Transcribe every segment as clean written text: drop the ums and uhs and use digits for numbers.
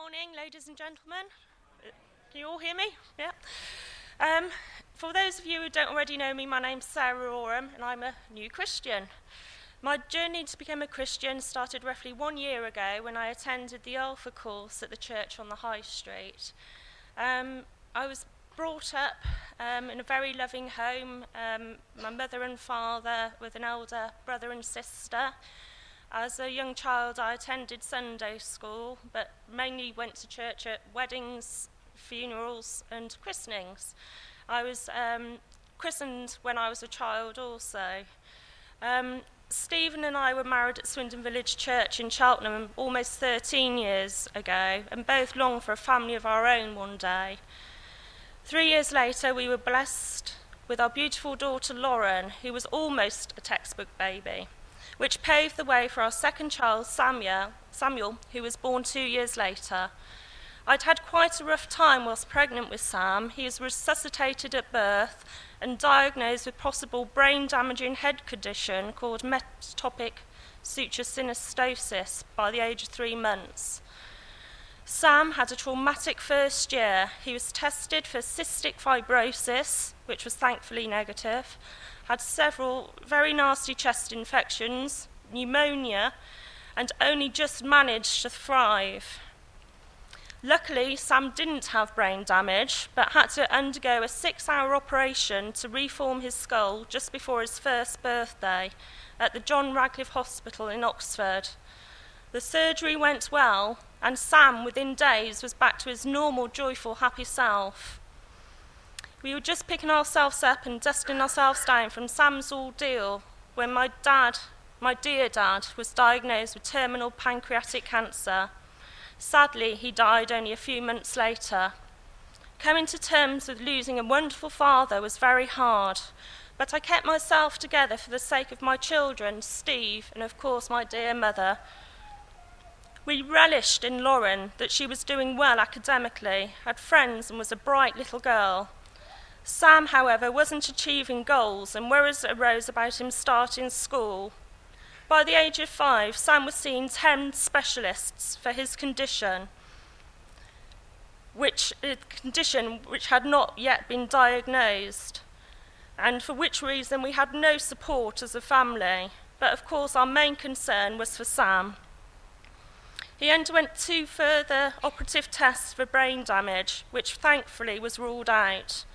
morning, ladies and gentlemen. Can you all hear me? Yeah. For those of you who don't already know me, my name's Sarah Oram, and I'm a new Christian. My journey to become a Christian started roughly 1 year ago when I attended the Alpha course at the church on the High Street. I was brought up in a very loving home, my mother and father with an elder brother and sister. As a young child, I attended Sunday school, but mainly went to church at weddings, funerals, and christenings. I was christened when I was a child also. Stephen and I were married at Swindon Village Church in Cheltenham almost 13 years ago, and both longed for a family of our own one day. 3 years later, we were blessed with our beautiful daughter Lauren, who was almost a textbook baby, which paved the way for our second child, Samuel, who was born 2 years later. I'd had quite a rough time whilst pregnant with Sam. He was resuscitated at birth and diagnosed with possible brain-damaging head condition called metopic suture synostosis by the age of 3 months. Sam had a traumatic first year. He was tested for cystic fibrosis, which was thankfully negative, had several very nasty chest infections, pneumonia, and only just managed to thrive. Luckily, Sam didn't have brain damage, but had to undergo a 6-hour operation to reform his skull just before his first birthday at the John Radcliffe Hospital in Oxford. The surgery went well, and Sam, within days, was back to his normal, joyful, happy self. We were just picking ourselves up and dusting ourselves down from Sam's ordeal when my dear dad, was diagnosed with terminal pancreatic cancer. Sadly, he died only a few months later. Coming to terms with losing a wonderful father was very hard, but I kept myself together for the sake of my children, Steve, and of course my dear mother. We relished in Lauren that she was doing well academically, had friends, and was a bright little girl. Sam, however, wasn't achieving goals, and worries arose about him starting school. By the age of 5, Sam was seeing 10 specialists for his condition, which had not yet been diagnosed, and for which reason we had no support as a family. But of course, our main concern was for Sam. He underwent 2 further operative tests for brain damage, which thankfully was ruled out.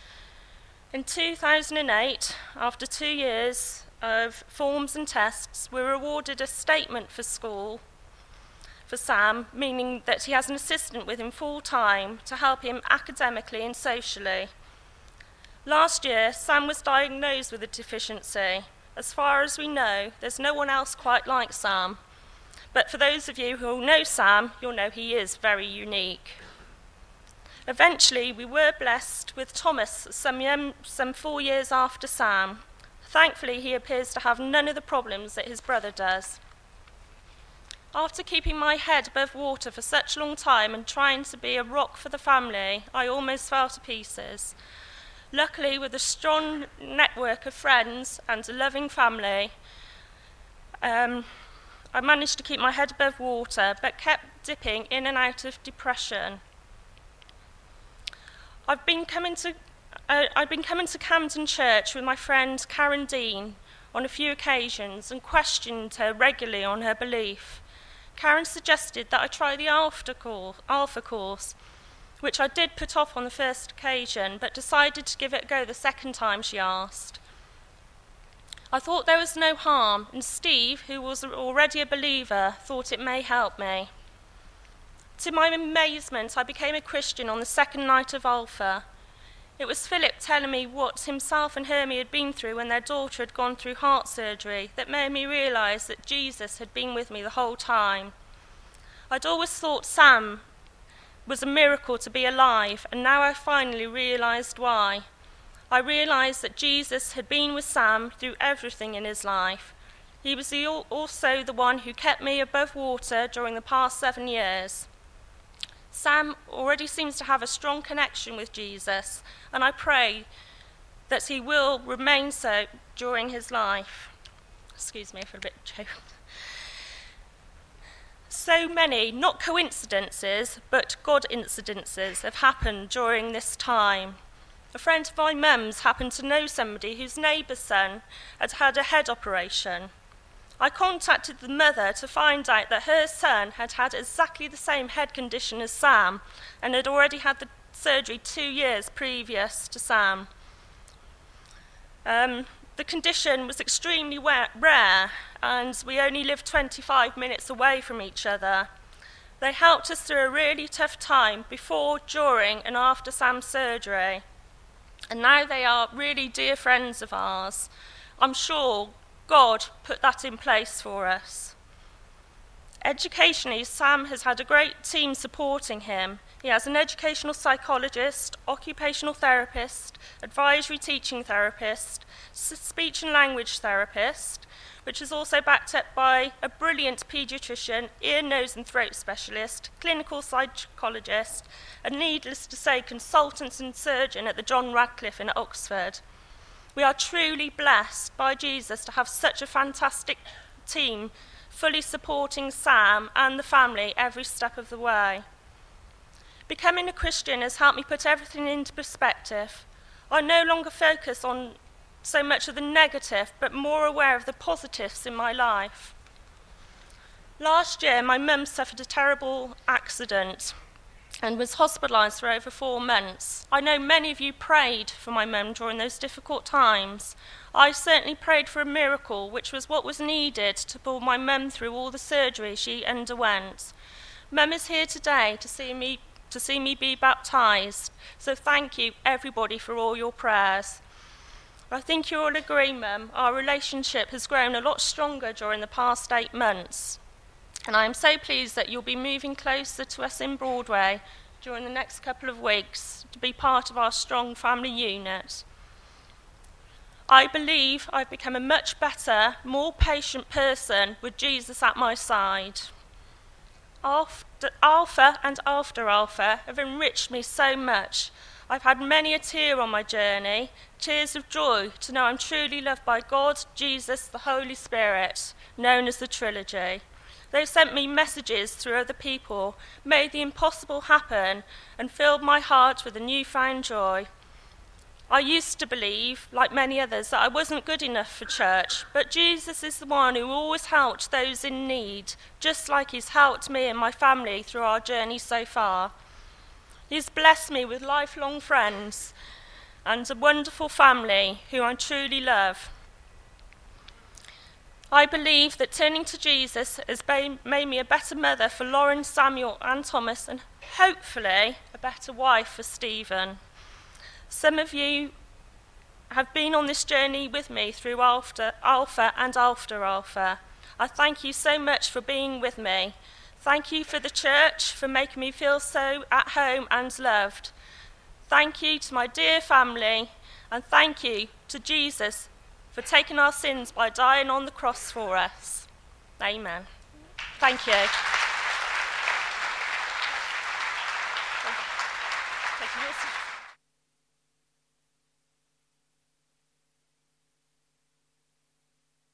In 2008, after 2 years of forms and tests, we were awarded a statement for school for Sam, meaning that he has an assistant with him full-time to help him academically and socially. Last year, Sam was diagnosed with a deficiency. As far as we know, there's no one else quite like Sam. But for those of you who know Sam, you'll know he is very unique. Eventually, we were blessed with Thomas some 4 years after Sam. Thankfully, he appears to have none of the problems that his brother does. After keeping my head above water for such a long time and trying to be a rock for the family, I almost fell to pieces. Luckily, with a strong network of friends and a loving family, I managed to keep my head above water, but kept dipping in and out of depression. I'd been coming to Camden Church with my friend Karen Dean on a few occasions and questioned her regularly on her belief. Karen suggested that I try the Alpha course, which I did put off on the first occasion, but decided to give it a go the second time she asked. I thought there was no harm, and Steve, who was already a believer, thought it may help me. To my amazement, I became a Christian on the second night of Alpha. It was Philip telling me what himself and Hermie had been through when their daughter had gone through heart surgery that made me realise that Jesus had been with me the whole time. I'd always thought Sam was a miracle to be alive, and now I finally realised why. I realised that Jesus had been with Sam through everything in his life. He was also the one who kept me above water during the past 7 years. Sam already seems to have a strong connection with Jesus, and I pray that he will remain so during his life. Excuse me for a bit choked. So many, not coincidences, but God incidences have happened during this time. A friend of my mum's happened to know somebody whose neighbour's son had had a head operation. I contacted the mother to find out that her son had had exactly the same head condition as Sam and had already had the surgery 2 years previous to Sam. The condition was extremely rare, and we only lived 25 minutes away from each other. They helped us through a really tough time before, during, and after Sam's surgery. And now they are really dear friends of ours. I'm sure God put that in place for us. Educationally, Sam has had a great team supporting him. He has an educational psychologist, occupational therapist, advisory teaching therapist, speech and language therapist, which is also backed up by a brilliant paediatrician, ear, nose and throat specialist, clinical psychologist, and needless to say, consultant and surgeon at the John Radcliffe in Oxford. We are truly blessed by Jesus to have such a fantastic team fully supporting Sam and the family every step of the way. Becoming a Christian has helped me put everything into perspective. I no longer focus on so much of the negative, but more aware of the positives in my life. Last year, my mum suffered a terrible accident and was hospitalised for over 4 months. I know many of you prayed for my mum during those difficult times. I certainly prayed for a miracle, which was what was needed to pull my mum through all the surgery she underwent. Mum is here today to see me be baptised. So thank you, everybody, for all your prayers. I think you all agree, Mum, our relationship has grown a lot stronger during the past 8 months. And I am so pleased that you'll be moving closer to us in Broadway during the next couple of weeks to be part of our strong family unit. I believe I've become a much better, more patient person with Jesus at my side. Alpha have enriched me so much. I've had many a tear on my journey, tears of joy to know I'm truly loved by God, Jesus, the Holy Spirit, known as the Trilogy. They've sent me messages through other people, made the impossible happen, and filled my heart with a newfound joy. I used to believe, like many others, that I wasn't good enough for church, but Jesus is the one who always helped those in need, just like he's helped me and my family through our journey so far. He's blessed me with lifelong friends and a wonderful family who I truly love. I believe that turning to Jesus has made me a better mother for Lauren, Samuel and Thomas, and hopefully a better wife for Stephen. Some of you have been on this journey with me through Alpha. I thank you so much for being with me. Thank you for the church, for making me feel so at home and loved. Thank you to my dear family, and thank you to Jesus for taking our sins by dying on the cross for us. Amen. Thank you. Thank you.